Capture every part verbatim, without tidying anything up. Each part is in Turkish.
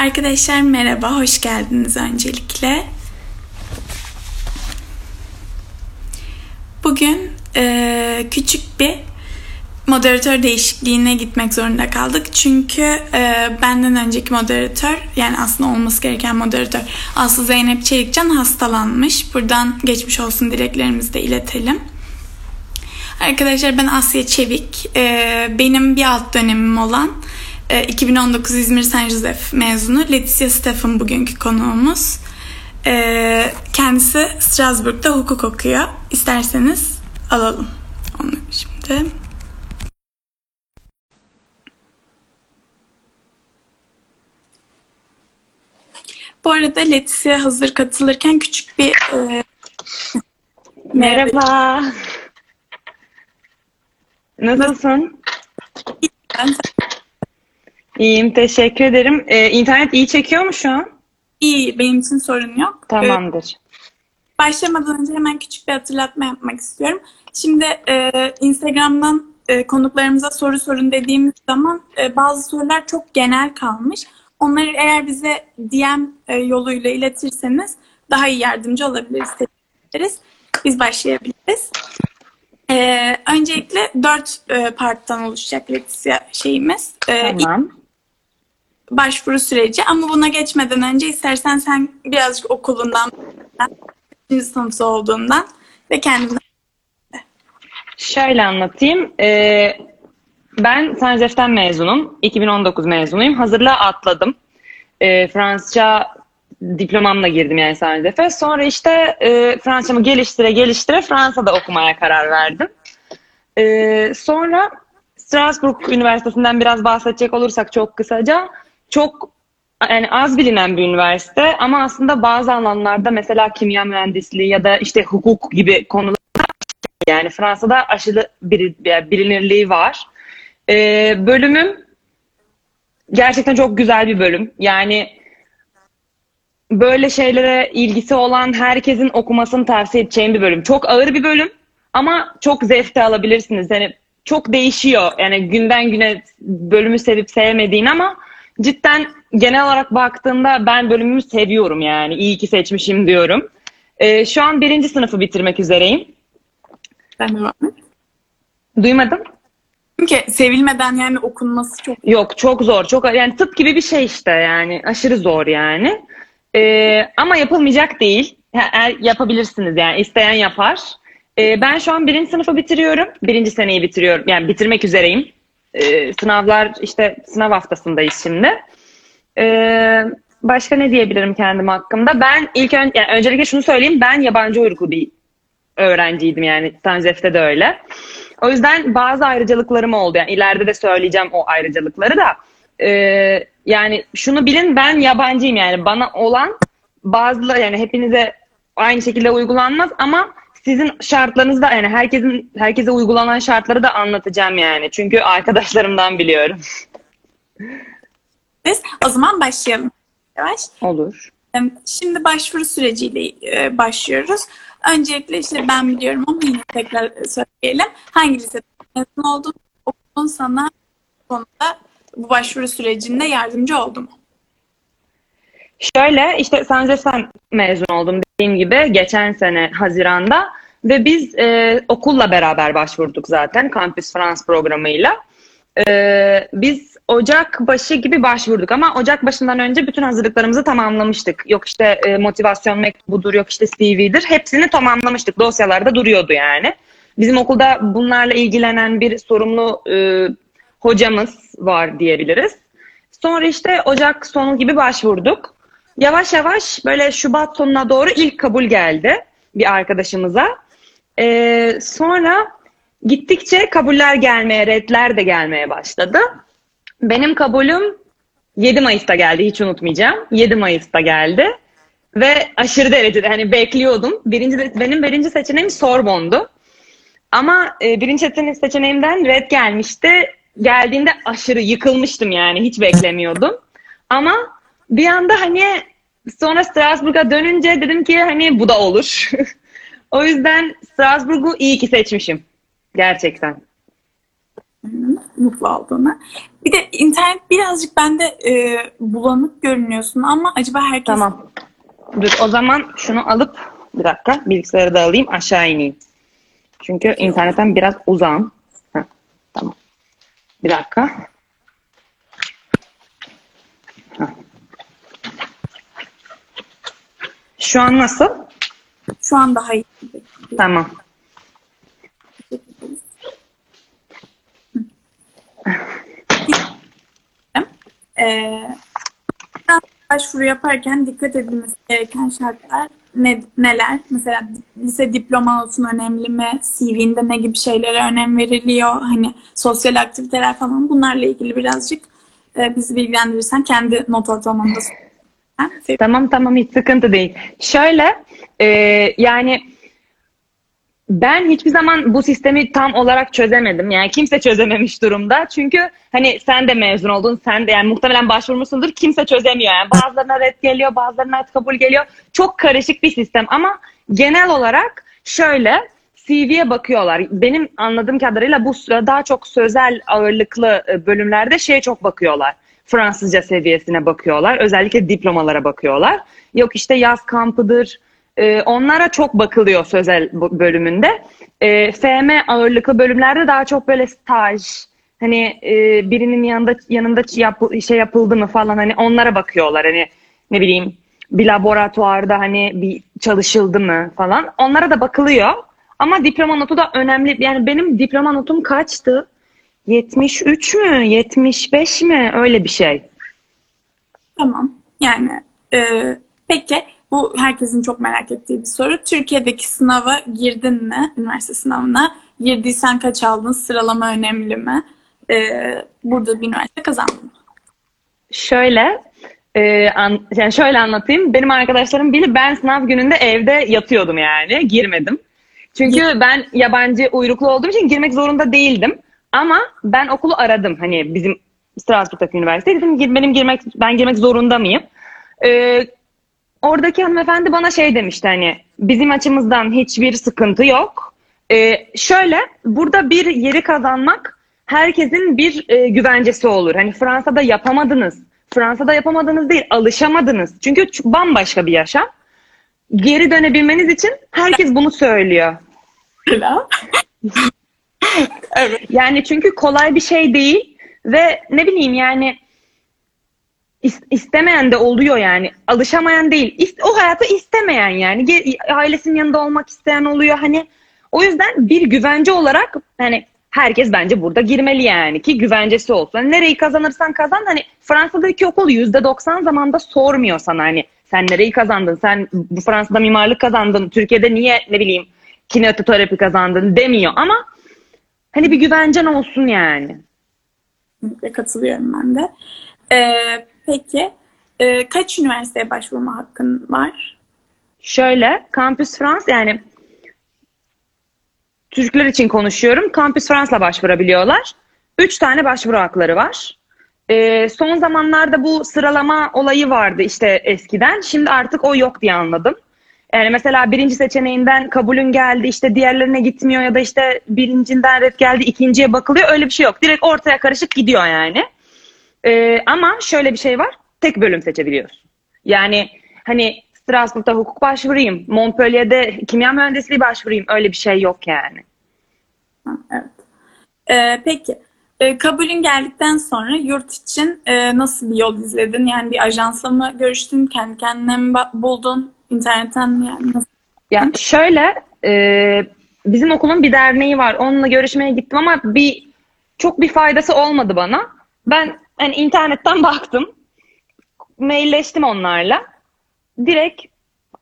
Arkadaşlar merhaba, hoş geldiniz öncelikle. Bugün e, küçük bir moderatör değişikliğine gitmek zorunda kaldık. Çünkü e, benden önceki moderatör, yani aslında olması gereken moderatör Aslı Zeynep Çelikcan hastalanmış. Buradan geçmiş olsun dileklerimizi de iletelim. Arkadaşlar ben Asya Çevik. E, benim bir alt dönemim olan e, iki bin on dokuz İzmir Saint-Joseph mezunu Letitia Stefan bugünkü konuğumuz. E, kendisi Strasbourg'da hukuk okuyor. İsterseniz alalım onu şimdi. Bu arada Letitia hazır katılırken küçük bir... E... Merhaba. Nasılsın? İyiyim, teşekkür ederim. Ee, internet iyi çekiyor mu şu an? İyi, benim için sorun yok. Tamamdır. Ee, başlamadan önce hemen küçük bir hatırlatma yapmak istiyorum. Şimdi e, Instagram'dan e, konuklarımıza soru sorun dediğimiz zaman e, bazı sorular çok genel kalmış. Onları eğer bize D M yoluyla iletirseniz daha iyi yardımcı olabiliriz. Biz başlayabiliriz. Ee, öncelikle dört e, parttan oluşacak Letitia şeyimiz. Ee, tamam. Başvuru süreci, ama buna geçmeden önce istersen sen birazcık okulundan, ikinci sınıfta olduğundan ve kendinden. Şöyle anlatayım. Ee... Ben Saint-Joseph'ten mezunum. iki bin on dokuz mezunuyum. Hazırlığa atladım. E, Fransızca diplomamla girdim yani Saint-Joseph'e. Sonra işte e, Fransızcamı geliştire geliştire Fransa'da okumaya karar verdim. E, sonra Strasbourg Üniversitesi'nden biraz bahsedecek olursak çok kısaca. Çok yani az bilinen bir üniversite ama aslında bazı alanlarda, mesela kimya mühendisliği ya da işte hukuk gibi konular, yani Fransa'da aşırı bir, yani bilinirliği var. Ee, bölümüm gerçekten çok güzel bir bölüm. Yani böyle şeylere ilgisi olan herkesin okumasını tavsiye edeceğim bir bölüm. Çok ağır bir bölüm ama çok zevk de alabilirsiniz. Yani çok değişiyor. Yani günden güne bölümü sevip sevmediğin, ama cidden genel olarak baktığında ben bölümümü seviyorum yani. İyi ki seçmişim diyorum. Ee, şu an birinci sınıfı bitirmek üzereyim. Ben de var mı? Duymadım. Çünkü sevilmeden yani okunması çok... Yok, çok zor. Çok, yani tıp gibi bir şey işte yani. Aşırı zor yani. Ee, ama yapılmayacak değil. Yani yapabilirsiniz yani. İsteyen yapar. Ee, ben şu an birinci sınıfı bitiriyorum. Birinci seneyi bitiriyorum. Yani bitirmek üzereyim. Ee, sınavlar işte sınav haftasındayız şimdi. Ee, başka ne diyebilirim kendim hakkında? Ben ilk ön, yani öncelikle şunu söyleyeyim. Ben yabancı uyruklu bir öğrenciydim yani. Saint-Joseph'te de öyle. O yüzden bazı ayrıcalıklarım oldu. Yani ileride de söyleyeceğim o ayrıcalıkları da. Ee, yani şunu bilin, ben yabancıyım yani. Bana olan bazıları, yani hepinize aynı şekilde uygulanmaz ama sizin şartlarınızda, yani herkesin herkese uygulanan şartları da anlatacağım yani. Çünkü arkadaşlarımdan biliyorum. Biz o zaman başlayalım. Yavaş. Olur. Şimdi başvuru süreciyle başlıyoruz. Öncelikle işte ben biliyorum ama yine tekrar söyleyelim. Hangi lisede mezun oldun? Okulun sana konuda bu başvuru sürecinde yardımcı oldu mu? Şöyle işte Saint-Joseph'ten mezun oldum dediğim gibi geçen sene Haziran'da ve biz e, okulla beraber başvurduk zaten Campus France programıyla. E, biz Ocak başı gibi başvurduk ama Ocak başından önce bütün hazırlıklarımızı tamamlamıştık. Yok işte e, motivasyon mektubudur, yok işte C V'dir. Hepsini tamamlamıştık. Dosyalarda duruyordu yani. Bizim okulda bunlarla ilgilenen bir sorumlu e, hocamız var diyebiliriz. Sonra işte Ocak sonu gibi başvurduk. Yavaş yavaş böyle Şubat sonuna doğru ilk kabul geldi bir arkadaşımıza. E, sonra gittikçe kabuller gelmeye, redler de gelmeye başladı. Benim kabulüm yedi Mayıs'ta geldi, hiç unutmayacağım. yedi Mayıs'ta geldi ve aşırı derecede hani bekliyordum. Birinci, benim birinci seçeneğim Sorbonne'du. Ama e, birinci seçeneğimden red gelmişti. Geldiğinde aşırı yıkılmıştım yani, hiç beklemiyordum. Ama bir anda hani sonra Strasbourg'a dönünce dedim ki hani bu da olur. O yüzden Strasbourg'u iyi ki seçmişim gerçekten. mutlu olduğunu. Bir de internet birazcık bende e, bulanık görünüyorsun ama acaba herkes... Tamam. Dur o zaman şunu alıp bir dakika bilgisayarı da alayım aşağı ineyim. Çünkü internetten biraz uzağım. Heh, tamam. Bir dakika. Heh. Şu an nasıl? Şu an daha iyi. Tamam. Ee, başvuru yaparken dikkat edilmesi gereken şartlar ne, neler? Mesela lise diploman olsun önemli mi? C V'nde ne gibi şeylere önem veriliyor? Hani sosyal aktiviteler falan bunlarla ilgili birazcık e, bizi bilgilendirirsen kendi not ortamında. Tamam tamam hiç sıkıntı değil. Şöyle e, yani ben hiçbir zaman bu sistemi tam olarak çözemedim. Yani kimse çözememiş durumda. Çünkü hani sen de mezun oldun, sen de yani muhtemelen başvurmuşsundur. Kimse çözemiyor. Yani bazılarına red geliyor, bazılarına kabul geliyor. Çok karışık bir sistem ama genel olarak şöyle C V'ye bakıyorlar. Benim anladığım kadarıyla bu daha çok sözel ağırlıklı bölümlerde şeye çok bakıyorlar. Fransızca seviyesine bakıyorlar. Özellikle diplomalara bakıyorlar. Yok işte yaz kampıdır. Onlara çok bakılıyor sözel bölümünde. E, F M ağırlıklı bölümlerde daha çok böyle staj, hani e, birinin yanında yanında yap, şey yapıldı mı falan hani onlara bakıyorlar. Hani ne bileyim bir laboratuvarda hani bir çalışıldı mı falan. Onlara da bakılıyor. Ama diploma notu da önemli. Yani benim diploma notum kaçtı? yetmiş üç mü? yetmiş beş mi? Öyle bir şey. Tamam. Yani e, peki. Bu herkesin çok merak ettiği bir soru. Türkiye'deki sınava girdin mi? Üniversite sınavına. Girdiysen kaç aldın? Sıralama önemli mi? Ee, burada bir üniversite kazandın mı? Şöyle, e, an, yani şöyle anlatayım. Benim arkadaşlarım bilir, ben sınav gününde evde yatıyordum yani. Girmedim. Çünkü ben yabancı uyruklu olduğum için girmek zorunda değildim. Ama ben okulu aradım. Hani bizim Strasbourg'daki üniversite. Dedim benim girmek, ben girmek zorunda mıyım? Ee, Oradaki hanımefendi bana şey demişti hani bizim açımızdan hiçbir sıkıntı yok. Ee, şöyle burada bir yeri kazanmak herkesin bir e, güvencesi olur. Hani Fransa'da yapamadınız. Fransa'da yapamadınız değil alışamadınız. Çünkü bambaşka bir yaşam. Geri dönebilmeniz için herkes bunu söylüyor. Evet. Yani çünkü kolay bir şey değil ve ne bileyim yani İstemeyen de oluyor yani. Alışamayan değil. O hayatı istemeyen yani. Ailesinin yanında olmak isteyen oluyor. Hani o yüzden bir güvence olarak hani herkes bence burada girmeli yani ki güvencesi olsun. Hani nereyi kazanırsan kazan hani Fransa'daki okul yüzde doksan zamanda sormuyor sana hani sen nereyi kazandın? Sen Fransa'da mimarlık kazandın. Türkiye'de niye ne bileyim kinetoterapi kazandın demiyor ama hani bir güvencen olsun yani. Katılıyorum ben de. Ee, Peki, e, kaç üniversiteye başvurma hakkın var? Şöyle, Campus France yani Türkler için konuşuyorum. Campus France'la başvurabiliyorlar. Üç tane başvuru hakları var. E, son zamanlarda bu sıralama olayı vardı işte eskiden. Şimdi artık o yok diye anladım. Yani mesela birinci seçeneğinden kabulün geldi, işte diğerlerine gitmiyor ya da işte birincinden ret geldi, ikinciye bakılıyor. Öyle bir şey yok. Direkt ortaya karışık gidiyor yani. Ee, ama şöyle bir şey var. Tek bölüm seçebiliyoruz. Yani hani Strasbourg'da hukuk başvurayım, Montpellier'de kimya mühendisliği başvurayım. Öyle bir şey yok yani. Evet. Ee, peki. Ee, kabulün geldikten sonra yurt için e, nasıl bir yol izledin? Yani bir ajansla mı görüştün? Kendi kendine mi buldun? İnternetten mi? Yani nasıl? Yani şöyle e, bizim okulun bir derneği var. Onunla görüşmeye gittim ama bir çok bir faydası olmadı bana. Ben yani internetten baktım, mailleştim onlarla. Direkt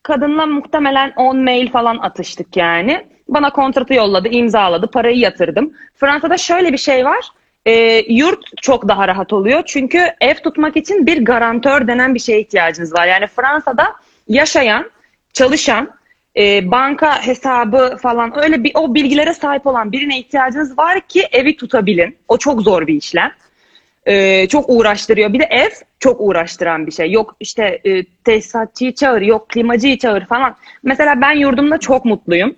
kadınla muhtemelen on mail falan atıştık yani. Bana kontratı yolladı, imzaladı, parayı yatırdım. Fransa'da şöyle bir şey var, e, yurt çok daha rahat oluyor. Çünkü ev tutmak için bir garantör denen bir şeye ihtiyacınız var. Yani Fransa'da yaşayan, çalışan, e, banka hesabı falan öyle bir o bilgilere sahip olan birine ihtiyacınız var ki evi tutabilin. O çok zor bir işlem. Ee, çok uğraştırıyor. Bir de ev çok uğraştıran bir şey. Yok işte e, tesisatçıyı çağır, yok klimacıyı çağır falan. Mesela ben yurdumda çok mutluyum.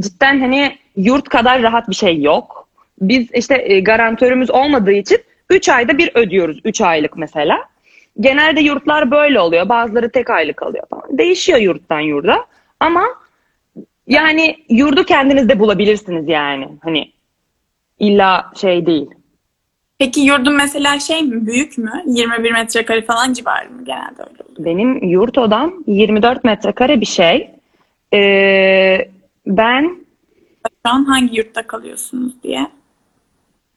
Cidden hani yurt kadar rahat bir şey yok. biz işte garantörümüz olmadığı için üç ayda bir ödüyoruz. üç aylık mesela. Genelde yurtlar böyle oluyor. Bazıları tek aylık alıyor falan. Değişiyor yurttan yurda. Ama yani yurdu kendiniz de bulabilirsiniz yani. Hani illa şey değil. Peki yurdun mesela şey mi? Büyük mü? yirmi bir metrekare falan civarı mı? Genelde öyle oluyor. Benim yurt odam yirmi dört metrekare bir şey. Ee, ben şu an hangi yurtta kalıyorsunuz diye.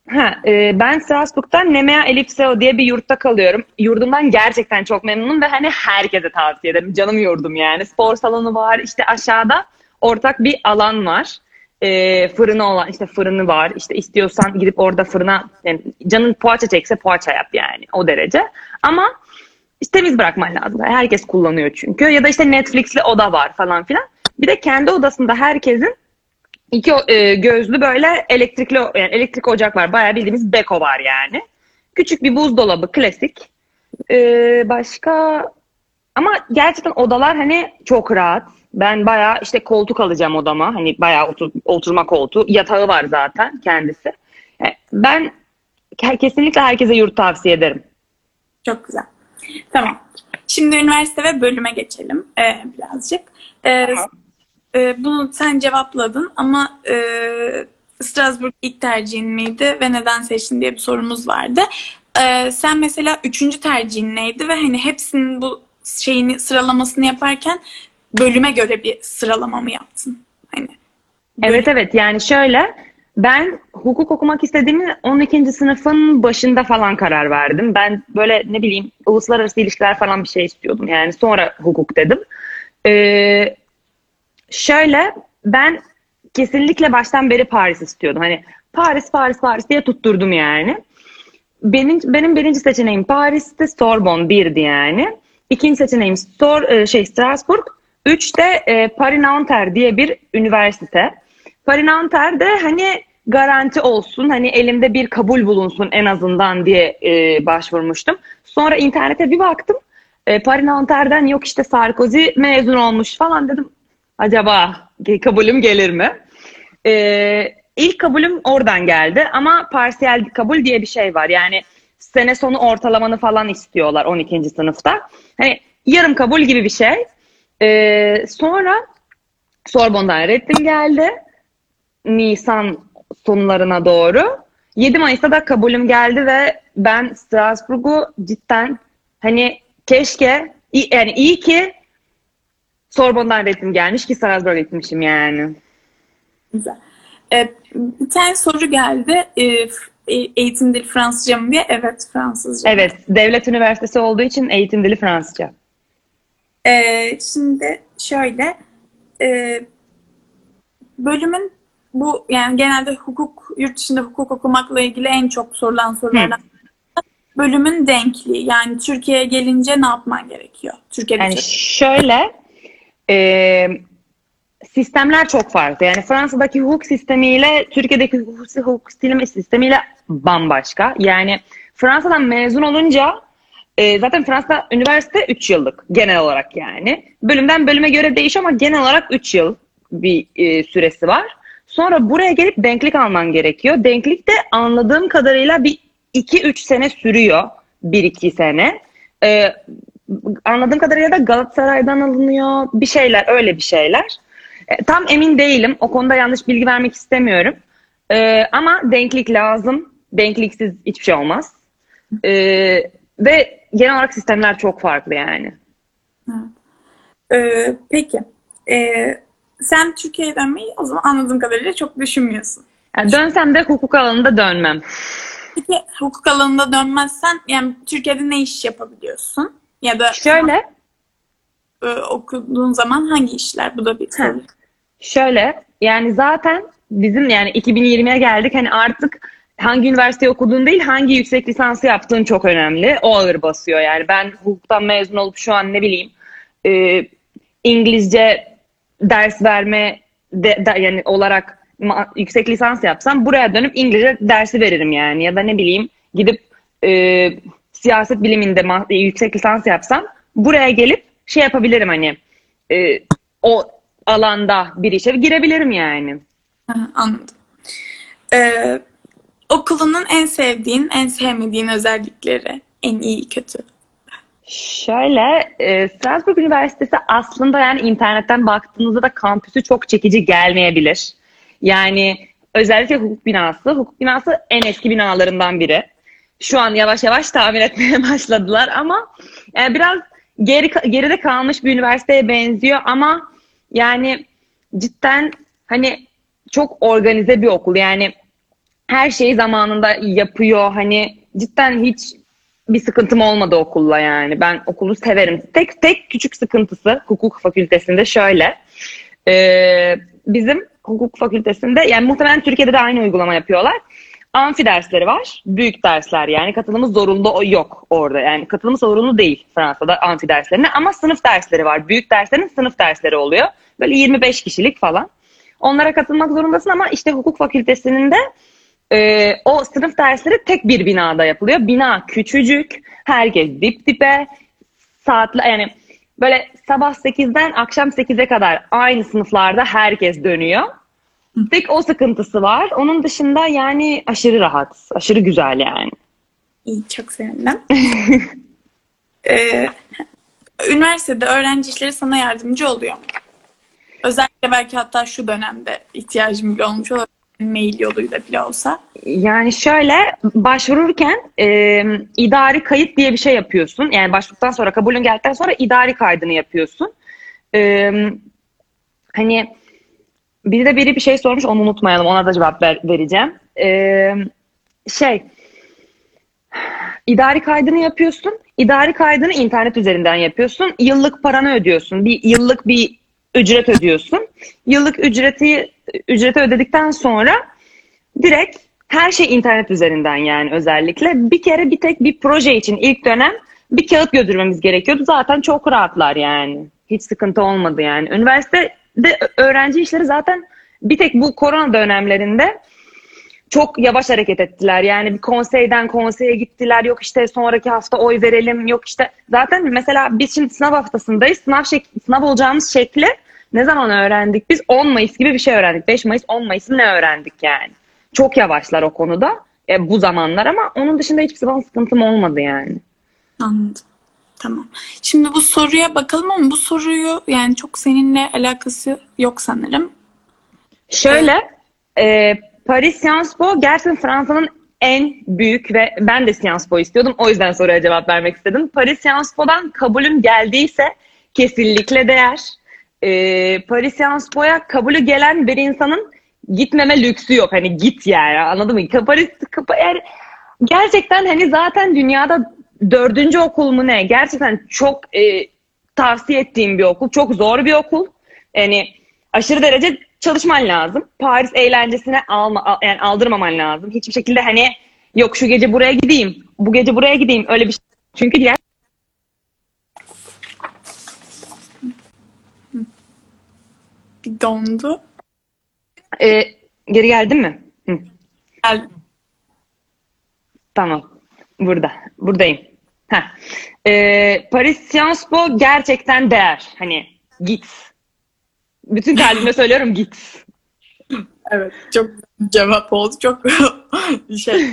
Ha, e, ben Strasbourg'dan Nemea Elipseo diye bir yurtta kalıyorum. Yurdumdan gerçekten çok memnunum ve hani herkese tavsiye ederim. Canım yurdum yani. Spor salonu var. İşte aşağıda ortak bir alan var. E, fırını olan işte fırını var. İşte istiyorsan gidip orada fırına yani canın poğaça çekse poğaça yap yani o derece. Ama işte temiz bırakman lazım. Herkes kullanıyor çünkü. Ya da işte Netflix'li oda var falan filan. Bir de kendi odasında herkesin İki e, gözlü böyle elektrikli yani elektrik ocak var. Bayağı bildiğimiz beko var yani. Küçük bir buzdolabı klasik. E, başka ama gerçekten odalar hani çok rahat. Ben bayağı işte koltuk alacağım odama. Hani bayağı otur, oturma koltuğu. Yatağı var zaten kendisi. Yani ben kesinlikle herkese yurt tavsiye ederim. Çok güzel. Tamam. Şimdi üniversite ve bölüme geçelim ee, birazcık. Ee, tamam. Bunu sen cevapladın ama e, Strasbourg ilk tercihin miydi ve neden seçtin diye bir sorumuz vardı. E, sen mesela üçüncü tercihin neydi ve hani hepsinin bu şeyini sıralamasını yaparken bölüme göre bir sıralama mı yaptın? Hani bölüm... Evet evet yani şöyle ben hukuk okumak istediğimi on ikinci sınıfın başında falan karar verdim. Ben böyle ne bileyim uluslararası ilişkiler falan bir şey istiyordum yani sonra hukuk dedim. Eee Şöyle ben kesinlikle baştan beri Paris istiyordum. Hani Paris, Paris, Paris diye tutturdum yani. Benim benim birinci seçeneğim Paris'te Sorbonne birdi yani. İkinci seçeneğim Sor, şey Strasbourg. Üç de e, Paris Nanterre diye bir üniversite. Paris Nanterre'de hani garanti olsun, hani elimde bir kabul bulunsun en azından diye e, başvurmuştum. Sonra internete bir baktım. E, Paris Nanterre'den yok işte Sarkozy mezun olmuş falan dedim. Acaba kabulüm gelir mi? Ee, ilk kabulüm oradan geldi ama parsiyel kabul diye bir şey var. Yani sene sonu ortalamanı falan istiyorlar on ikinci sınıfta. Hani yarım kabul gibi bir şey. Ee, sonra Sorbonne'dan reddim geldi. Nisan sonlarına doğru. yedi Mayıs'ta da kabulüm geldi ve ben Strasbourg'u cidden hani keşke yani iyi ki Sorbonne'dan resim gelmiş ki Strasbourg'a gitmişim yani. Güzel. Ee, bir tane soru geldi. Ee, eğitim dili Fransızca mı diye? Evet, Fransızca. Evet, devlet üniversitesi olduğu için eğitim dili Fransızca. Ee, şimdi şöyle, e, bölümün bu yani genelde hukuk, yurt dışında hukuk okumakla ilgili en çok sorulan sorulardan bölümün denkliği. Yani Türkiye'ye gelince ne yapman gerekiyor? Türkiye'de yani şöyle... Ee, sistemler çok farklı. Yani Fransa'daki hukuk sistemiyle Türkiye'deki hukuk sistemiyle bambaşka. Yani Fransa'dan mezun olunca e, zaten Fransa üniversite üç yıllık genel olarak yani. Bölümden bölüme göre değişiyor ama genel olarak üç yıl bir e, süresi var. Sonra buraya gelip denklik alman gerekiyor. Denklik de anladığım kadarıyla bir iki üç sene sürüyor. bir iki sene. Ee, Anladığım kadarıyla da Galatasaray'dan alınıyor. Bir şeyler, öyle bir şeyler. E, tam emin değilim. O konuda yanlış bilgi vermek istemiyorum. E, ama denklik lazım. Denkliksiz hiçbir şey olmaz. E, ve genel olarak sistemler çok farklı yani. E, peki. E, sen Türkiye'ye dönmeyi o zaman anladığım kadarıyla çok düşünmüyorsun. Yani dönsem de hukuk alanında dönmem. Peki hukuk alanında dönmezsen yani Türkiye'de ne iş yapabiliyorsun? Ya da şöyle zaman, okuduğun zaman hangi işler? Bu da bir soru. Şöyle yani zaten bizim yani iki bin yirmiye geldik hani artık hangi üniversite okuduğun değil hangi yüksek lisansı yaptığın çok önemli. O ağır basıyor yani ben hukuktan mezun olup şu an ne bileyim e, İngilizce ders verme de, de, yani olarak ma, yüksek lisans yapsam buraya dönüp İngilizce dersi veririm yani ya da ne bileyim gidip e, siyaset biliminde yüksek lisans yapsam buraya gelip şey yapabilirim hani e, o alanda bir işe girebilirim yani. Anladım. Ee, Okulunun en sevdiğin, en sevmediğin özellikleri, en iyi, kötü. Şöyle, e, Strasbourg Üniversitesi aslında yani internetten baktığınızda da kampüsü çok çekici gelmeyebilir. Yani özellikle hukuk binası. Hukuk binası en eski binalarından biri. Şu an yavaş yavaş tamir etmeye başladılar ama yani biraz geri, geride kalmış bir üniversiteye benziyor ama yani cidden hani çok organize bir okul. Yani her şeyi zamanında yapıyor. Hani cidden hiç bir sıkıntım olmadı okulla yani. Ben okulu severim. Tek tek küçük sıkıntısı hukuk fakültesinde şöyle. E, bizim hukuk fakültesinde yani muhtemelen Türkiye'de de aynı uygulama yapıyorlar. Amfi dersleri var. Büyük dersler yani. Katılımı zorunlu yok orada. Yani katılımı zorunlu değil Fransa'da amfi derslerine. Ama sınıf dersleri var. Büyük derslerin sınıf dersleri oluyor. Böyle yirmi beş kişilik falan. Onlara katılmak zorundasın ama işte hukuk fakültesinin de e, o sınıf dersleri tek bir binada yapılıyor. Bina küçücük. Herkes dip dibe. Saatler yani böyle sabah sekizden akşam sekize kadar aynı sınıflarda herkes dönüyor. Tek o sıkıntısı var. Onun dışında yani aşırı rahat. Aşırı güzel yani. İyi, çok sevindim. ee, üniversitede öğrenci işleri sana yardımcı oluyor mu? Özellikle belki hatta şu dönemde ihtiyacım bile olmuş olabilir. Mail yoluyla bile olsa. Yani şöyle başvururken e, idari kayıt diye bir şey yapıyorsun. Yani başvurduktan sonra, kabulün geldikten sonra idari kaydını yapıyorsun. E, hani bir de biri bir şey sormuş, onu unutmayalım. Ona da cevap ver, vereceğim. Ee, şey, idari kaydını yapıyorsun. İdari kaydını internet üzerinden yapıyorsun. Yıllık paranı ödüyorsun. Bir yıllık bir ücret ödüyorsun. Yıllık ücreti ücreti ödedikten sonra direkt her şey internet üzerinden yani özellikle. Bir kere bir tek bir proje için ilk dönem bir kağıt götürmemiz gerekiyordu. Zaten çok rahatlar yani. Hiç sıkıntı olmadı yani. Üniversite de öğrenci işleri zaten bir tek bu korona dönemlerinde çok yavaş hareket ettiler. Yani bir konseyden konseye gittiler. Yok işte sonraki hafta oy verelim. Yok işte zaten mesela biz şimdi sınav haftasındayız. Sınav şek- sınav olacağımız şekli ne zaman öğrendik? Biz on Mayıs gibi bir şey öğrendik. beş Mayıs on Mayıs'ı ne öğrendik yani? Çok yavaşlar o konuda e, bu zamanlar ama onun dışında hiçbir zaman sıkıntım olmadı yani. Anladım. Tamam. Şimdi bu soruya bakalım ama bu soruyu yani çok seninle alakası yok sanırım. Şöyle, e, Paris Sciences Po gerçekten Fransa'nın en büyük ve ben de Sciences Po istiyordum. O yüzden soruya cevap vermek istedim. Paris Sciences Po'dan kabulüm geldiyse kesinlikle değer. E, Paris Sciences Po'ya kabulü gelen bir insanın gitmeme lüksü yok. Hani git yani anladın mı? Paris, eğer, gerçekten hani zaten dünyada dördüncü okul mu ne? Gerçekten çok e, tavsiye ettiğim bir okul. Çok zor bir okul. Yani aşırı derece çalışman lazım. Paris eğlencesine alma, yani aldırmaman lazım. Hiçbir şekilde hani yok şu gece buraya gideyim, bu gece buraya gideyim öyle bir şey. Çünkü diğer bir dondu. E, geri geldin mi? Hı. Geldim. Tamam. Burada, buradayım. Ee, Paris Sciences Po gerçekten değer. Hani git. Bütün kalbimle söylüyorum git. Evet, çok cevap oldu. Çok şey,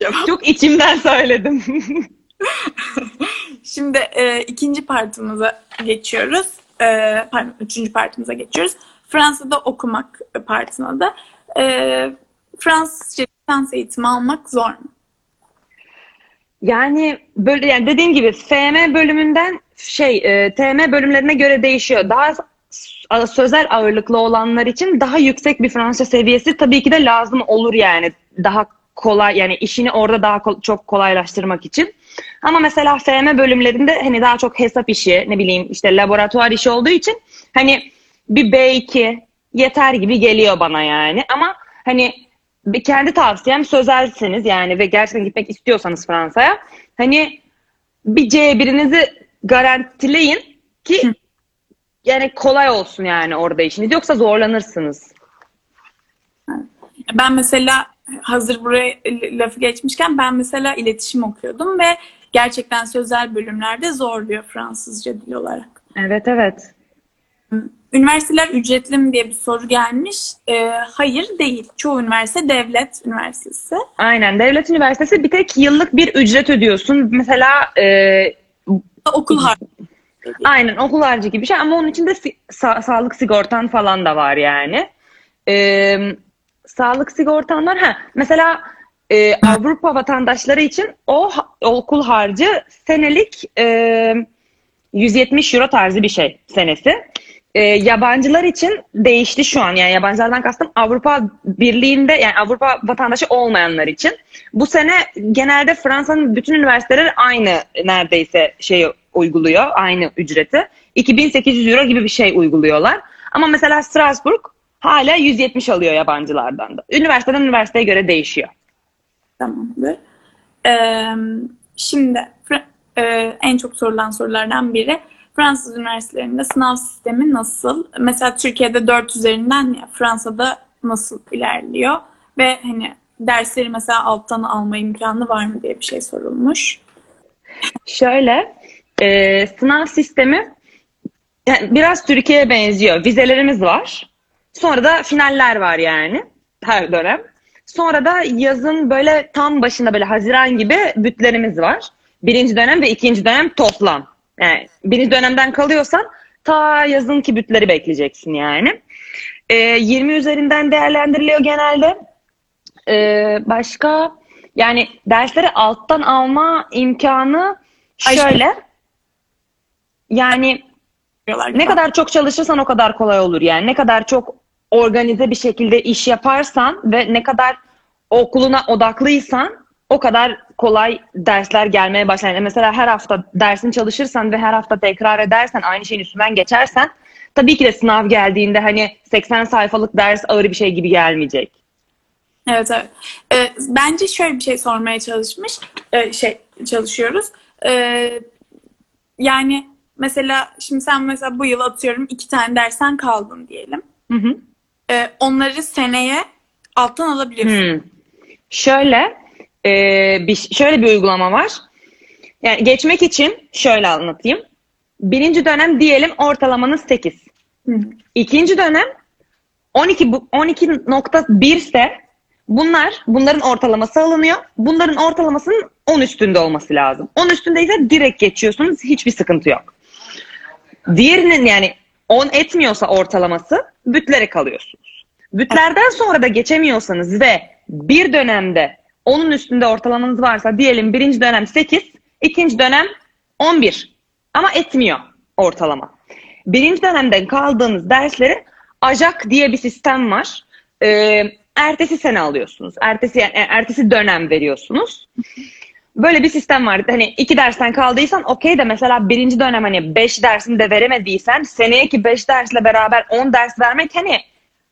cevap. Çok içimden söyledim. Şimdi e, ikinci partimize geçiyoruz. E, pardon, üçüncü partimize geçiyoruz. Fransa'da okumak partına da. E, Fransızca lisans eğitimi almak zor mu? Yani böyle yani dediğim gibi F M bölümünden şey e, T M bölümlerine göre değişiyor. Daha sözel ağırlıklı olanlar için daha yüksek bir Fransızca seviyesi tabii ki de lazım olur yani. Daha kolay yani işini orada daha kol- çok kolaylaştırmak için. Ama mesela F M bölümlerinde hani daha çok hesap işi, ne bileyim işte laboratuvar işi olduğu için hani bir B iki yeter gibi geliyor bana yani. Ama hani kendi tavsiyem sözelsiniz yani ve gerçekten gitmek istiyorsanız Fransa'ya hani bir C birinizi garantileyin ki Hı. yani kolay olsun yani orada işiniz yoksa zorlanırsınız. Ben mesela hazır buraya lafı geçmişken ben mesela iletişim okuyordum ve gerçekten sözel bölümlerde zorluyor Fransızca dil olarak. Evet evet. Üniversiteler ücretli mi diye bir soru gelmiş. E, hayır değil. Çoğu üniversite devlet üniversitesi. Aynen, devlet üniversitesi. Bir tek yıllık bir ücret ödüyorsun. Mesela e, okul harcı. Aynen, okul harcı gibi bir şey ama onun içinde sa- sağlık sigortan falan da var yani. E, sağlık sigortan var. Ha, mesela e, Avrupa vatandaşları için o, o okul harcı senelik e, yüz yetmiş euro tarzı bir şey senesi. E, yabancılar için değişti şu an. Yani yabancılardan kastım Avrupa Birliği'nde, yani Avrupa vatandaşı olmayanlar için. Bu sene genelde Fransa'nın bütün üniversiteleri aynı neredeyse şey uyguluyor. Aynı ücreti. iki bin sekiz yüz euro gibi bir şey uyguluyorlar. Ama mesela Strasbourg hala yüz yetmiş alıyor yabancılardan da. Üniversiteden üniversiteye göre değişiyor. Tamamdır. Ee, şimdi e, en çok sorulan sorulardan biri. Fransız üniversitelerinde sınav sistemi nasıl? Mesela Türkiye'de dört üzerinden, Fransa'da nasıl ilerliyor? Ve hani dersleri mesela alttan alma imkanı var mı diye bir şey sorulmuş. Şöyle, e, sınav sistemi yani biraz Türkiye'ye benziyor. Vizelerimiz var. Sonra da finaller var yani her dönem. Sonra da yazın böyle tam başında böyle Haziran gibi bütlerimiz var. Birinci dönem ve ikinci dönem toplam. Yani birinci dönemden kalıyorsan ta yazınki bütleri bekleyeceksin yani. E, yirmi üzerinden değerlendiriliyor genelde. E, başka yani dersleri alttan alma imkanı şöyle. Yani ne kadar çok çalışırsan o kadar kolay olur yani. Ne kadar çok organize bir şekilde iş yaparsan ve ne kadar okuluna odaklıysan o kadar kolay dersler gelmeye başlar. Yani mesela her hafta dersini çalışırsan ve her hafta tekrar edersen, aynı şeyin üstünden geçersen tabii ki de sınav geldiğinde hani seksen sayfalık ders ağır bir şey gibi gelmeyecek. Evet, evet. Ee, bence şöyle bir şey sormaya çalışmış, ee, şey çalışıyoruz. Ee, yani mesela şimdi sen mesela bu yıl atıyorum iki tane dersen kaldın diyelim. Hı hı. Ee, onları seneye alttan alabiliyorsun. Hmm. Şöyle Ee, bir, şöyle bir uygulama var. Yani geçmek için şöyle anlatayım. Birinci dönem diyelim ortalamanız sekiz. Hı. İkinci dönem on iki nokta bir ise bunlar, bunların ortalaması alınıyor. Bunların ortalamasının on üstünde olması lazım. on üstündeyse direkt geçiyorsunuz. Hiçbir sıkıntı yok. Diğerinin yani on etmiyorsa ortalaması bütlere kalıyorsunuz. Bütlerden sonra da geçemiyorsanız ve bir dönemde onun üstünde ortalamanız varsa diyelim birinci dönem sekiz, ikinci dönem on bir ama etmiyor ortalama. Birinci dönemden kaldığınız dersleri AJAC diye bir sistem var. Ee, ertesi sene alıyorsunuz. Ertesi yani ertesi dönem veriyorsunuz. Böyle bir sistem var. Hani iki dersten kaldıysan okey de mesela birinci dönem hani beş dersini de veremediysen seneyeki beş dersle beraber on ders vermek hani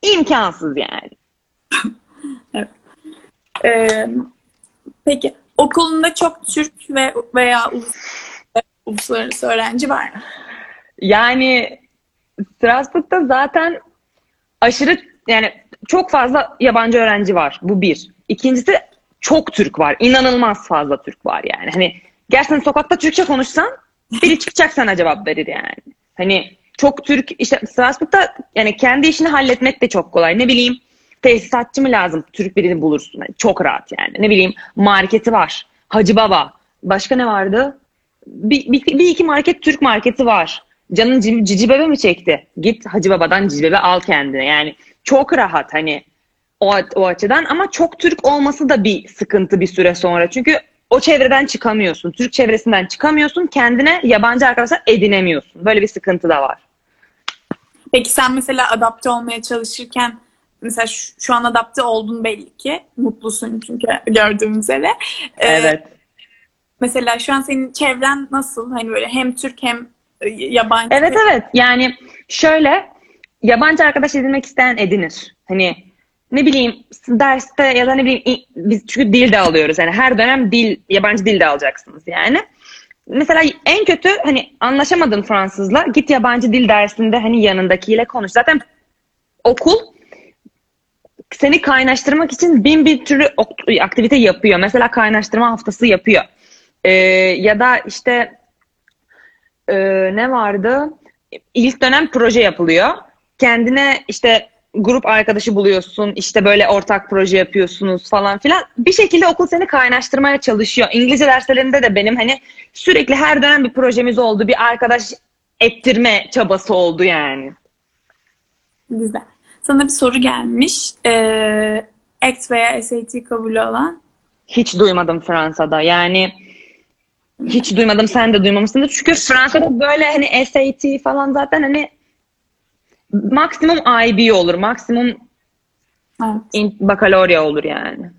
imkansız yani. Evet. Ee, peki okulunda çok Türk ve veya uluslararası öğrenci var mı? Yani Strasbourg'da zaten aşırı yani çok fazla yabancı öğrenci var. Bu bir. İkincisi çok Türk var. İnanılmaz fazla Türk var yani. Hani gerçekten sokakta Türkçe konuşsan biri çıkacak sana cevap verir yani. Hani çok Türk işte Strasbourg'da yani kendi işini halletmek de çok kolay. Ne bileyim tesisatçı mı lazım? Türk birini bulursun. Yani çok rahat yani. Ne bileyim marketi var. Hacı Baba. Başka ne vardı? Bir, bir, bir iki market Türk marketi var. Canın cici bebe mi çekti? Git Hacı Baba'dan cici bebe al kendine. Yani çok rahat hani o, o açıdan ama çok Türk olması da bir sıkıntı bir süre sonra. Çünkü o çevreden çıkamıyorsun. Türk çevresinden çıkamıyorsun. Kendine yabancı arkadaşlar edinemiyorsun. Böyle bir sıkıntı da var. Peki sen mesela adapte olmaya çalışırken mesela şu, şu an adapte oldun belli ki. Mutlusun çünkü gördüğüm üzere. Ee, evet. Mesela şu an senin çevren nasıl? Hani böyle hem Türk hem yabancı. Evet evet. Yani şöyle yabancı arkadaş edinmek isteyen edinir. Hani ne bileyim derste ya da ne bileyim biz çünkü dil de alıyoruz. Yani her dönem dil, yabancı dil de alacaksınız yani. Mesela en kötü hani anlaşamadın Fransızla. Git yabancı dil dersinde hani yanındakiyle konuş. Zaten okul seni kaynaştırmak için bin bir türlü aktivite yapıyor. Mesela kaynaştırma haftası yapıyor. Ee, ya da işte e, ne vardı? İlk dönem proje yapılıyor. kendine işte grup arkadaşı buluyorsun, işte böyle ortak proje yapıyorsunuz falan filan. Bir şekilde okul seni kaynaştırmaya çalışıyor. İngilizce derslerinde de benim hani sürekli her dönem bir projemiz oldu, bir arkadaş ettirme çabası oldu yani. Güzel. Sana bir soru gelmiş. Ee, A C T veya S A T kabulü olan? Hiç duymadım Fransa'da. Yani hiç duymadım. Sen de duymamışsındır. Çünkü Fransa'da böyle hani S A T falan zaten hani maksimum I B olur. Maksimum evet. Bakalorya olur yani.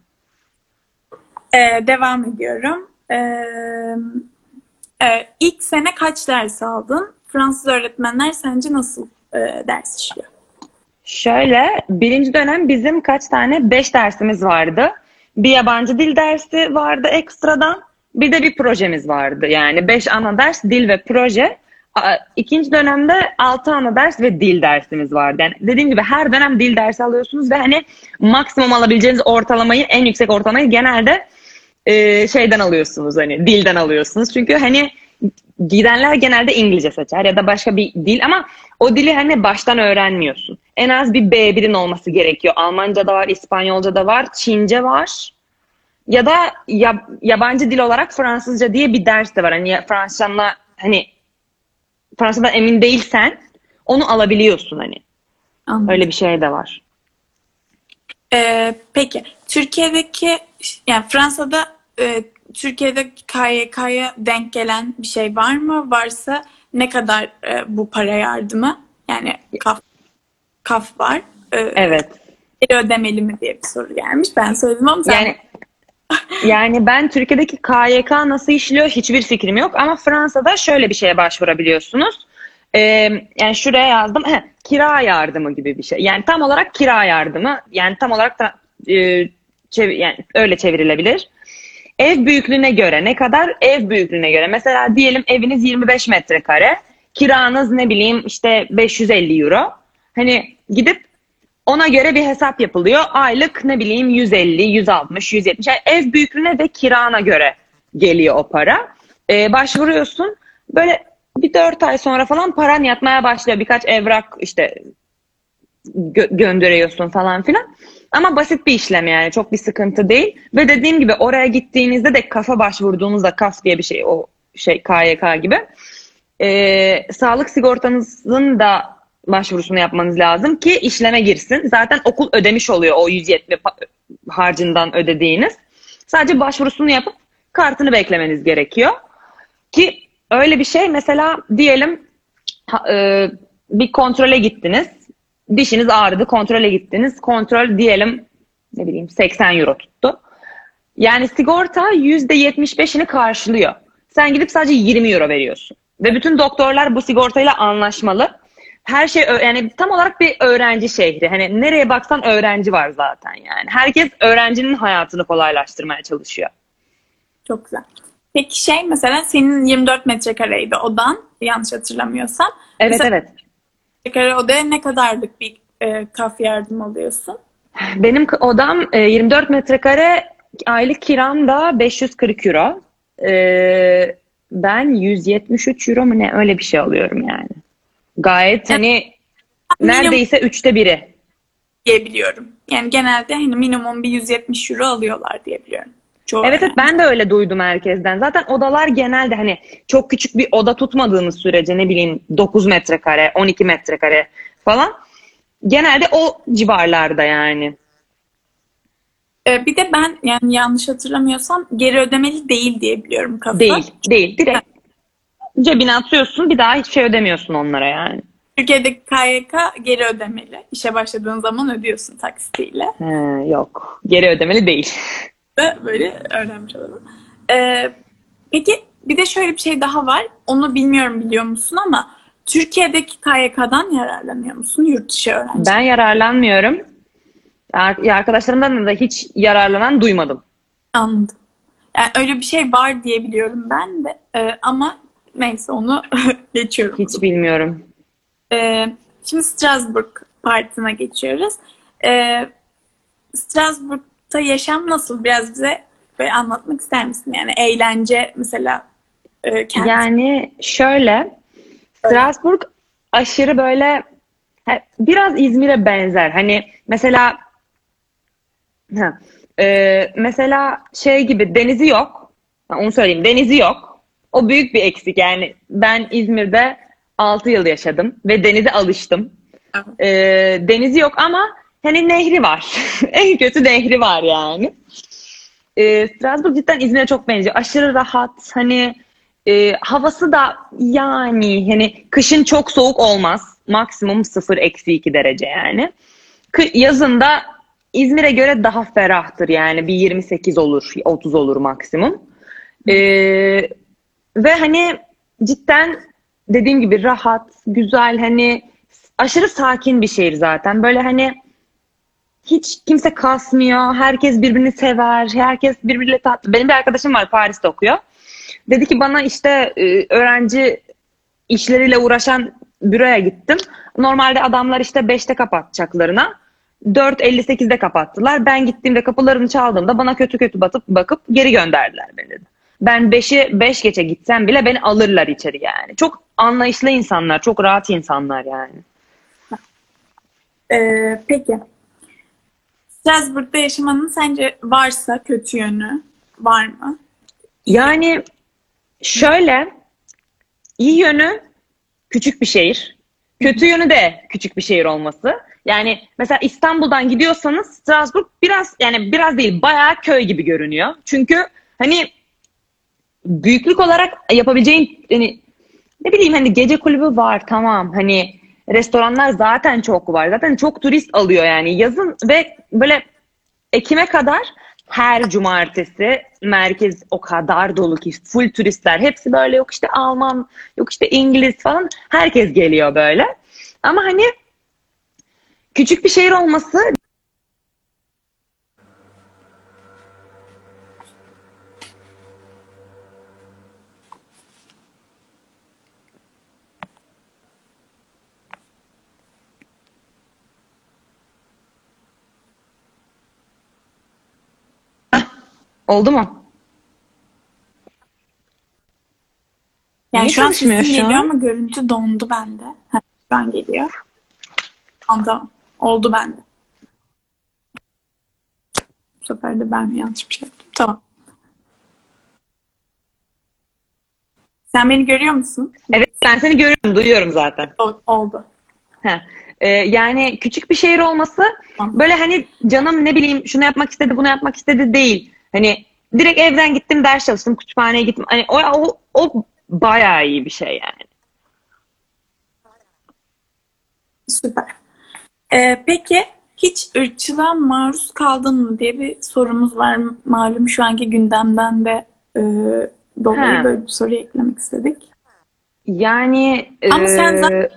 Ee, devam ediyorum. Ee, e, ilk sene kaç ders aldın? Fransız öğretmenler sence nasıl e, ders işliyor? Şöyle, birinci dönem bizim kaç tane? Beş dersimiz vardı. Bir yabancı dil dersi vardı ekstradan. Bir de bir projemiz vardı. Yani beş ana ders, dil ve proje. İkinci dönemde altı ana ders ve dil dersimiz vardı. Yani dediğim gibi her dönem dil dersi alıyorsunuz ve hani maksimum alabileceğiniz ortalamayı, en yüksek ortalamayı genelde e, şeyden alıyorsunuz, hani dilden alıyorsunuz. Çünkü hani gidenler genelde İngilizce seçer ya da başka bir dil ama o dili hani baştan öğrenmiyorsun. En az bir B bir'in olması gerekiyor. Almanca da var, İspanyolca da var, Çince var. Ya da yabancı dil olarak Fransızca diye bir ders de var. Hani Fransızcanla hani Fransa'dan emin değilsen onu alabiliyorsun hani. Anladım. Öyle bir şey de var. Ee, peki Türkiye'deki, yani Fransa'da e, Türkiye'de K Y K'ya denk gelen bir şey var mı? Varsa ne kadar e, bu para yardımı? Yani kaf, kaf var. E, evet. Ödemeli mi diye bir soru gelmiş. Ben söyledim ama sen... Yani... Yani ben Türkiye'deki K Y K nasıl işliyor hiçbir fikrim yok ama Fransa'da şöyle bir şeye başvurabiliyorsunuz. Ee, yani şuraya yazdım, heh, kira yardımı gibi bir şey. Yani tam olarak kira yardımı, yani tam olarak da e, çev yani öyle çevrilebilir. Ev büyüklüğüne göre ne kadar? Ev büyüklüğüne göre. Mesela diyelim eviniz yirmi beş metrekare, kiranız ne bileyim işte beş yüz elli euro. Hani gidip ona göre bir hesap yapılıyor. Aylık ne bileyim yüz elli, yüz altmış, yüz yetmiş. Yani ev büyüklüğüne ve kirana göre geliyor o para. Ee, başvuruyorsun. Böyle bir dört ay sonra falan paran yatmaya başlıyor. Birkaç evrak işte gö- gönderiyorsun falan filan. Ama basit bir işlem yani. Çok bir sıkıntı değil. Ve dediğim gibi oraya gittiğinizde de kafa başvurduğunuzda K A F diye bir şey, o şey K Y K gibi. Ee, sağlık sigortanızın da başvurusunu yapmanız lazım ki işleme girsin. Zaten okul ödemiş oluyor o yüz yetmiş harcından ödediğiniz. Sadece başvurusunu yapıp kartını beklemeniz gerekiyor. Ki öyle bir şey mesela diyelim bir kontrole gittiniz. Dişiniz ağrıdı, kontrole gittiniz. Kontrol diyelim ne bileyim seksen euro tuttu. Yani sigorta yüzde yetmiş beş'ini karşılıyor. Sen gidip sadece yirmi euro veriyorsun. Ve bütün doktorlar bu sigortayla anlaşmalı. Her şey yani tam olarak bir öğrenci şehri. Hani nereye baksan öğrenci var zaten yani. Herkes öğrencinin hayatını kolaylaştırmaya çalışıyor. Çok güzel. Peki şey mesela senin yirmi dört metrekareydi odan yanlış hatırlamıyorsam. Evet mesela, evet. Metrekare odaya ne kadarlık bir e, K A F yardım alıyorsun? Benim odam e, yirmi dört metrekare, aylık kiram da beş yüz kırk euro. E, ben yüz yetmiş üç euro mu ne öyle bir şey alıyorum yani. Gayet yani, hani neredeyse üçte biri diyebiliyorum. Yani genelde hani minimum bir yüz yetmiş euro alıyorlar diyebiliyorum. Çoğu evet, evet ben de öyle duydum herkesten. Zaten odalar genelde hani çok küçük bir oda tutmadığınız sürece ne bileyim dokuz metrekare, on iki metrekare falan. Genelde o civarlarda yani. Ee, bir de ben yani yanlış hatırlamıyorsam geri ödemeli değil diyebiliyorum kafa. Değil, değil. Direkt yani cebine atıyorsun, bir daha hiçbir şey ödemiyorsun onlara yani. Türkiye'deki K Y K geri ödemeli. İşe başladığın zaman ödüyorsun taksitiyle. He, yok. Geri ödemeli değil. Böyle öğrenmiş olalım. Ee, peki bir de şöyle bir şey daha var. Onu bilmiyorum biliyor musun ama Türkiye'deki K Y K'dan yararlanıyor musun? Yurt dışı öğrenci. Ben yararlanmıyorum. Arkadaşlarımdan da hiç yararlanan duymadım. Anladım. Yani öyle bir şey var diye biliyorum ben de. Ee, ama neyse onu geçiyorum. Hiç bilmiyorum. Ee, şimdi Strasbourg partına geçiyoruz. Ee, Strasbourg'ta yaşam nasıl? Biraz bize böyle anlatmak ister misin? Yani eğlence mesela e, kendisi. Yani şöyle Strasbourg aşırı böyle Biraz İzmir'e benzer. Hani mesela e, mesela şey gibi, denizi yok. Onu söyleyeyim. Denizi yok. O büyük bir eksik. Yani ben İzmir'de altı yıl yaşadım ve denize alıştım. E, denizi yok ama hani nehri var. En kötü nehri var yani. E, Strasbourg cidden İzmir'e çok benziyor. Aşırı rahat. Hani e, havası da yani hani kışın çok soğuk olmaz. Maksimum sıfır eksi iki derece yani. Yazında İzmir'e göre daha ferahtır yani. Bir yirmi sekiz olur, otuz olur maksimum. E, ve hani cidden dediğim gibi rahat, güzel, hani aşırı sakin bir şehir zaten. Böyle hani hiç kimse kasmıyor. Herkes birbirini sever. Herkes birbiriyle tatlı. Benim bir arkadaşım var, Paris'te okuyor. Dedi ki bana, işte öğrenci işleriyle uğraşan büroya gittim. Normalde adamlar işte beşte kapatacaklarına dört elli sekizde kapattılar. Ben gittiğimde kapılarını çaldığımda bana kötü kötü batıp bakıp geri gönderdiler beni, dedi. Ben beşi beş geçe gitsem bile beni alırlar içeri yani. Çok anlayışlı insanlar, çok rahat insanlar yani. Ee, peki. Strasbourg'da yaşamanın sence varsa kötü yönü var mı? Yani şöyle, iyi yönü küçük bir şehir. Kötü yönü de küçük bir şehir olması. Yani mesela İstanbul'dan gidiyorsanız Strasbourg biraz, yani biraz değil, bayağı köy gibi görünüyor. Çünkü hani büyüklük olarak yapabileceğin, hani ne bileyim, hani gece kulübü var, tamam, hani restoranlar zaten çok var, zaten çok turist alıyor yani yazın ve böyle Ekim'e kadar her cumartesi merkez o kadar dolu ki full turistler, hepsi böyle yok işte Alman, yok işte İngiliz falan, herkes geliyor böyle. Ama hani küçük bir şehir olması. Oldu mu? Yani şu an sesim geliyor ama görüntü dondu bende. Ha, şu an geliyor. Anda oldu bende. Bu sefer de ben yanlış bir şey yaptım. Tamam. Sen beni görüyor musun? Evet, ben seni görüyorum, duyuyorum zaten. O, oldu. Heh. Ee, yani küçük bir şehir olması, tamam, böyle hani canım ne bileyim şunu yapmak istedi, bunu yapmak istedi değil. Hani direkt evden gittim, ders çalıştım, kütüphaneye gittim. Hani o, o, o bayağı iyi bir şey yani. Süper. Ee, peki hiç ırkçılığa maruz kaldın mı diye bir sorumuz var. Malum şu anki gündemden de e, dolayı ha. böyle bir soru eklemek istedik. Yani ama e... sen zaten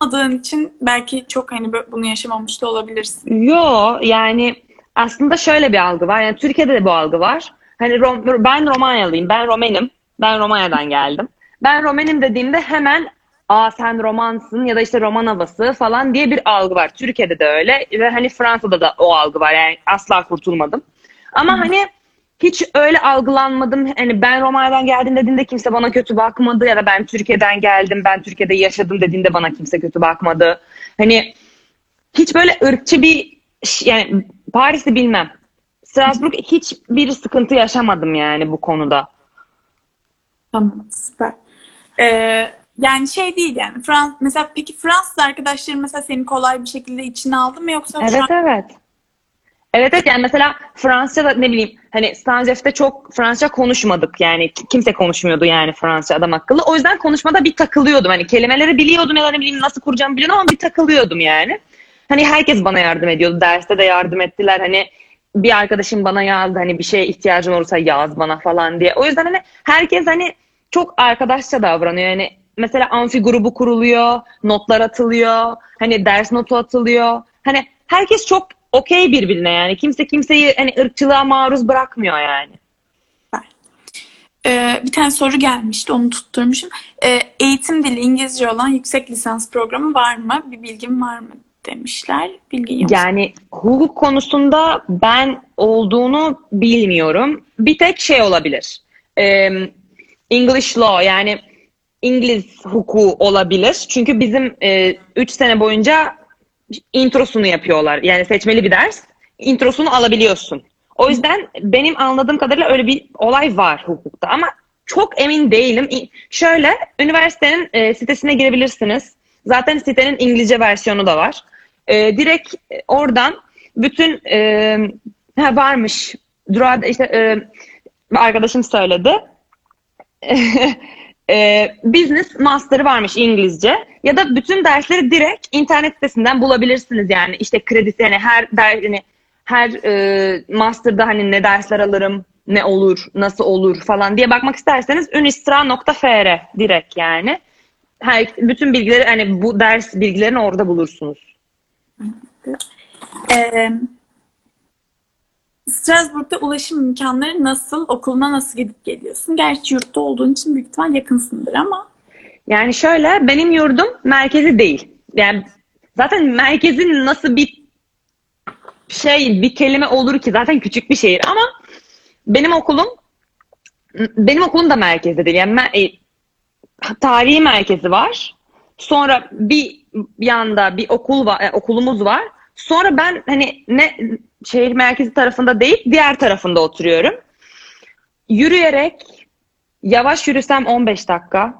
olmadığın için belki çok hani bunu yaşamamış da olabilirsin. Yo yani aslında şöyle bir algı var. Yani Türkiye'de de bu algı var. Hani Rom, ben Romanyalıyım, ben Romenim, ben Romanya'dan geldim. Ben Romenim dediğimde hemen aa sen Romansın ya da işte Roman havası falan diye bir algı var. Türkiye'de de öyle ve hani Fransa'da da o algı var. Yani asla kurtulmadım. Ama hmm. hani hiç öyle algılanmadım. Hani ben Romanya'dan geldim dediğinde kimse bana kötü bakmadı ya da ben Türkiye'den geldim, ben Türkiye'de yaşadım dediğinde bana kimse kötü bakmadı. Hani hiç böyle ırkçı bir yani Paris'i bilmem. Strasbourg hiçbir sıkıntı yaşamadım yani bu konuda. Tamam, süper. Ee, yani şey değil yani. Frans, mesela peki Fransız arkadaşların mesela seni kolay bir şekilde içine aldı mı yoksa? Evet Frans... evet. Evet evet yani mesela Fransızca da ne bileyim hani Saint-Joseph'te çok Fransızca konuşmadık yani kimse konuşmuyordu yani Fransızca adam akıllı. O yüzden konuşmada bir takılıyordum hani kelimeleri biliyordum ya da ne bileyim nasıl kuracağımı biliyordum ama bir takılıyordum yani. Hani herkes bana yardım ediyordu. Derste de yardım ettiler. Hani bir arkadaşım bana yazdı. Hani bir şeye ihtiyacın olursa yaz bana falan diye. O yüzden hani herkes hani çok arkadaşça davranıyor. Yani mesela amfi grubu kuruluyor. Notlar atılıyor. Hani ders notu atılıyor. Hani herkes çok okey birbirine yani. Kimse kimseyi hani ırkçılığa maruz bırakmıyor yani. Ee, bir tane soru gelmişti, onu tutturmuşum. Ee, eğitim dili İngilizce olan yüksek lisans programı var mı? Bir bilgim var mı demişler. Bilgi yok. Yani hukuk konusunda ben olduğunu bilmiyorum. Bir tek şey olabilir. Ee, English law yani İngiliz hukuku olabilir. Çünkü bizim e, üç sene boyunca introsunu yapıyorlar. Yani seçmeli bir ders. İntrosunu alabiliyorsun. O yüzden benim anladığım kadarıyla öyle bir olay var hukukta. Ama çok emin değilim. Şöyle, üniversitenin e, sitesine girebilirsiniz. Zaten sitenin İngilizce versiyonu da var. E, direkt oradan bütün e, ha, varmış. Dura, işte, e, arkadaşım söyledi. e, business master'ı varmış İngilizce. Ya da bütün dersleri direkt internet sitesinden bulabilirsiniz. Yani işte kredisi, yani her der, yani her e, master'da hani ne dersler alırım, ne olur, nasıl olur falan diye bakmak isterseniz unistra nokta f r direkt yani. Her, bütün bilgileri, hani bu ders bilgilerini orada bulursunuz. Ee, Strasbourg'da ulaşım imkanları nasıl? Okuluna nasıl gidip geliyorsun? Gerçi yurtta olduğun için büyük ihtimal yakınsındır ama. Yani şöyle, benim yurdum merkezi değil. Yani zaten merkezin nasıl bir şey, bir kelime olur ki, zaten küçük bir şehir ama benim okulum benim okulum da merkezde değil. Yani e, tarihi merkezi var. Sonra bir yanda bir okul var, e, okulumuz var. Sonra ben hani ne şehir merkezi tarafında değil, diğer tarafında oturuyorum. Yürüyerek, yavaş yürüsem on beş dakika,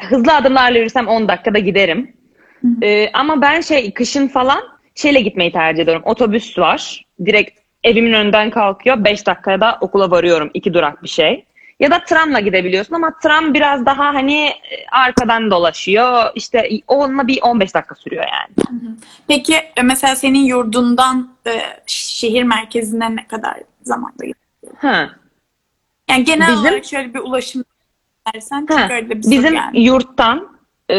hızlı adımlarla yürüsem on dakikada giderim. Hı hı. E, ama ben şey kışın falan şeyle gitmeyi tercih ediyorum. Otobüs var. Direkt evimin önünden kalkıyor. beş dakikada okula varıyorum. iki durak bir şey. Ya da tramla gidebiliyorsun ama tram biraz daha hani arkadan dolaşıyor. İşte onunla bir on beş dakika sürüyor yani. Peki mesela senin yurdundan şehir merkezine ne kadar zamanda gidiyorsun? Ha. Yani genel bizim, olarak şöyle bir ulaşım dersen çok öyle bir soru bizim yani. Yurttan E,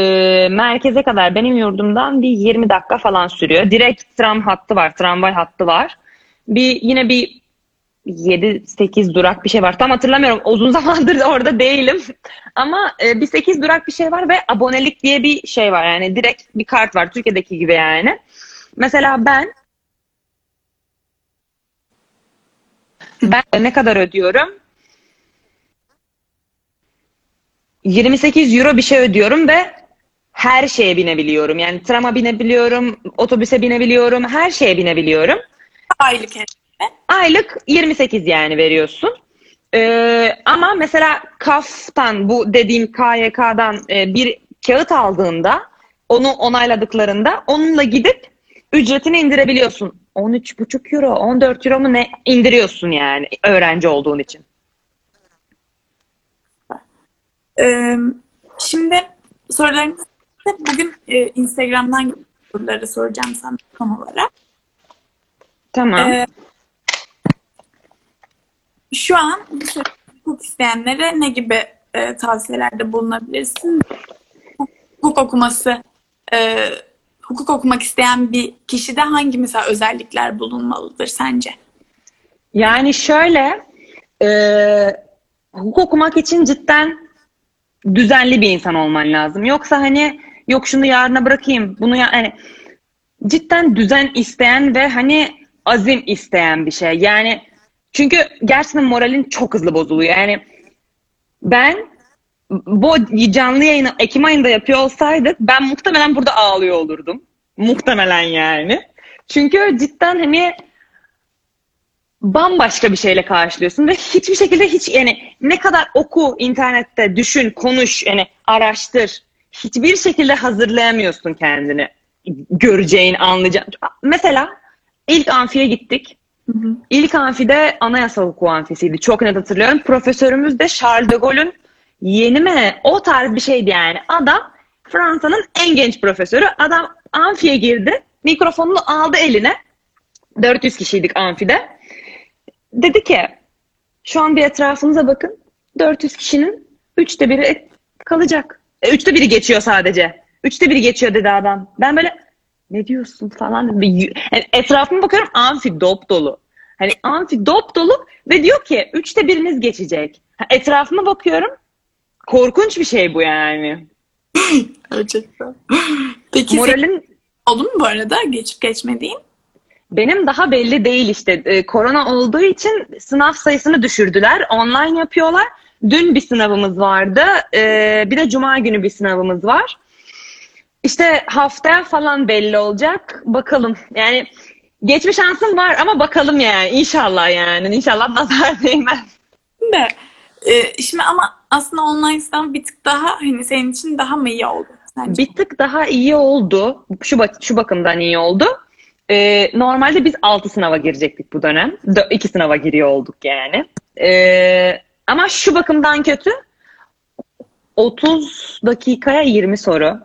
merkeze kadar benim yurdumdan bir yirmi dakika falan sürüyor. Direkt tram hattı var, tramvay hattı var. Bir yine bir yedi sekiz durak bir şey var. Tam hatırlamıyorum. Uzun zamandır orada değilim. Ama e, bir sekiz durak bir şey var ve abonelik diye bir şey var. Yani direkt bir kart var. Türkiye'deki gibi yani. Mesela ben ben ne kadar ödüyorum? yirmi sekiz euro bir şey ödüyorum ve her şeye binebiliyorum. Yani trama binebiliyorum, otobüse binebiliyorum, her şeye binebiliyorum. Aylık herhalde. Aylık yirmi sekiz yani veriyorsun. Ee, ama mesela C A F'tan, bu dediğim K Y K'dan e, bir kağıt aldığında, onu onayladıklarında onunla gidip ücretini indirebiliyorsun. on üç buçuk euro, on dört euro mu ne indiriyorsun yani öğrenci olduğun için. Şimdi sorularımızda bugün Instagram'dan soruları soracağım sana son olarak. Tamam. Ee, şu an bu soruyu hukuk isteyenlere ne gibi e, tavsiyelerde bulunabilirsin? Hukuk okuması, e, hukuk okumak isteyen bir kişide hangi mesela özellikler bulunmalıdır sence? Yani şöyle, e, hukuk okumak için cidden düzenli bir insan olman lazım. Yoksa hani yok şunu yarına bırakayım. Bunu ya, hani cidden düzen isteyen ve hani azim isteyen bir şey. Yani çünkü gerçekten moralin çok hızlı bozuluyor. Yani ben bu canlı yayını Ekim ayında yapıyor olsaydık ben muhtemelen burada ağlıyor olurdum. Muhtemelen yani. Çünkü cidden hani bambaşka bir şeyle karşılıyorsun ve hiçbir şekilde hiç yani ne kadar oku, internette düşün, konuş, yani araştır, hiçbir şekilde hazırlayamıyorsun kendini göreceğin, anlayacağın. Mesela ilk amfiye gittik. Hı hı. İlk amfide anayasal hukuk amfisiydi. Çok net hatırlıyorum. Profesörümüz de Charles de Gaulle'ün yeni mi? O tarz bir şeydi yani. Adam Fransa'nın en genç profesörü. Adam amfiye girdi. Mikrofonunu aldı eline. dört yüz kişiydik amfide. Dedi ki, şu an bir etrafınıza bakın. dört yüz kişinin üçte biri kalacak. E, üçte biri geçiyor sadece. Üçte biri geçiyor dedi adam. Ben böyle ne diyorsun falan. Yani etrafıma bakıyorum, amfi dop dolu. Hani amfi dop dolu ve diyor ki üçte biriniz geçecek. Etrafıma bakıyorum. Korkunç bir şey bu yani. Gerçekten. Peki moralin oldu mu bu arada geçip geçmediğin? Benim daha belli değil işte. Ee, korona olduğu için sınav sayısını düşürdüler. Online yapıyorlar. Dün bir sınavımız vardı. Ee, bir de cuma günü bir sınavımız var. İşte haftaya falan belli olacak. Bakalım. Yani geçme şansım var ama bakalım yani. İnşallah yani. İnşallah nazar değmez. De. Ee, şimdi ama aslında online sınav bir tık daha hani senin için daha mı iyi oldu? Sence? Bir tık daha iyi oldu. Şu, bak şu bakımdan iyi oldu. Ee, normalde biz altı sınava girecektik bu dönem. iki sınava giriyor olduk yani. Ee, ama şu bakımdan kötü. otuz dakikaya yirmi soru.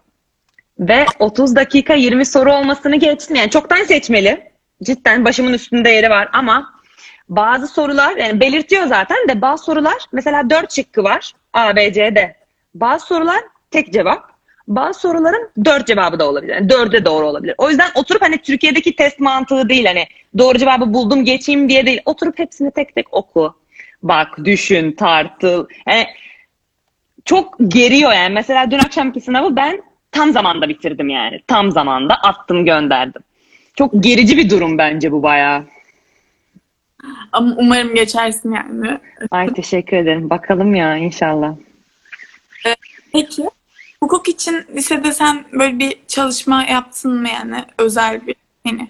Ve otuz dakika yirmi soru olmasını geçtim. Yani çoktan seçmeli. Cidden başımın üstünde yeri var ama bazı sorular yani belirtiyor zaten de bazı sorular mesela dört şıkkı var. A, B, C, D. Bazı sorular tek cevap. Bazı soruların dört cevabı da olabilir. Yani dörde doğru olabilir. O yüzden oturup hani Türkiye'deki test mantığı değil hani doğru cevabı buldum geçeyim diye değil. Oturup hepsini tek tek oku. Bak, düşün, tartıl. Yani çok geriyor yani. Mesela dün akşamki sınavı ben tam zamanda bitirdim yani. Tam zamanda attım gönderdim. Çok gerici bir durum bence bu bayağı. Ama umarım geçersin yani. Ay teşekkür ederim. Bakalım ya inşallah. Peki hukuk için lisede sen böyle bir çalışma yaptın mı yani? Özel bir hani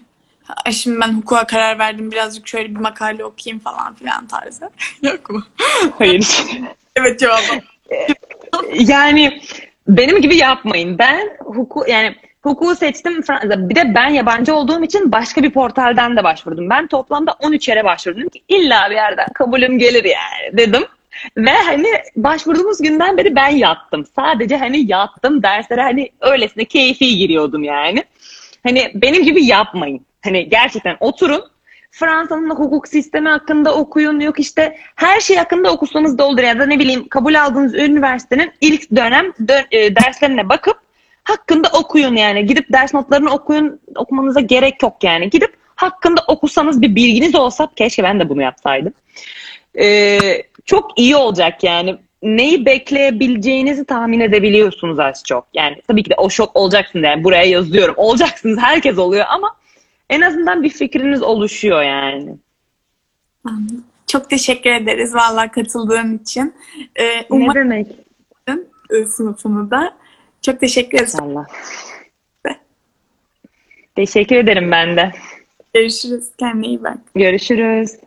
şimdi ben hukuka karar verdim birazcık şöyle bir makale okuyayım falan filan tarzı. Yok mu? Hayır. Evet cevabım. Yani benim gibi yapmayın. Ben huku yani hukuku seçtim. Bir de ben yabancı olduğum için başka bir portalden de başvurdum. Ben toplamda on üç yere başvurdum ki illa bir yerden kabulüm gelir yani dedim. Ve hani başvurduğumuz günden beri ben yattım. Sadece hani yattım derslere hani öylesine keyfi giriyordum yani. Hani benim gibi yapmayın. Hani gerçekten oturun. Fransa'nın hukuk sistemi hakkında okuyun, yok işte her şey hakkında okusanız da olur ya da ne bileyim kabul aldığınız üniversitenin ilk dönem dö- e, derslerine bakıp hakkında okuyun yani gidip ders notlarını okuyun, okumanıza gerek yok yani gidip hakkında okusanız bir bilginiz olsa keşke ben de bunu yapsaydım. Ee, çok iyi olacak yani neyi bekleyebileceğinizi tahmin edebiliyorsunuz az çok yani tabii ki de o şok olacaksınız yani buraya yazıyorum olacaksınız herkes oluyor ama en azından bir fikriniz oluşuyor yani. Çok teşekkür ederiz vallahi katıldığın için. Ee, ne demek? Sınıfını da. Çok teşekkür ederiz. Allah. Teşekkür ederim ben de. Görüşürüz. Kendine iyi bak. Görüşürüz.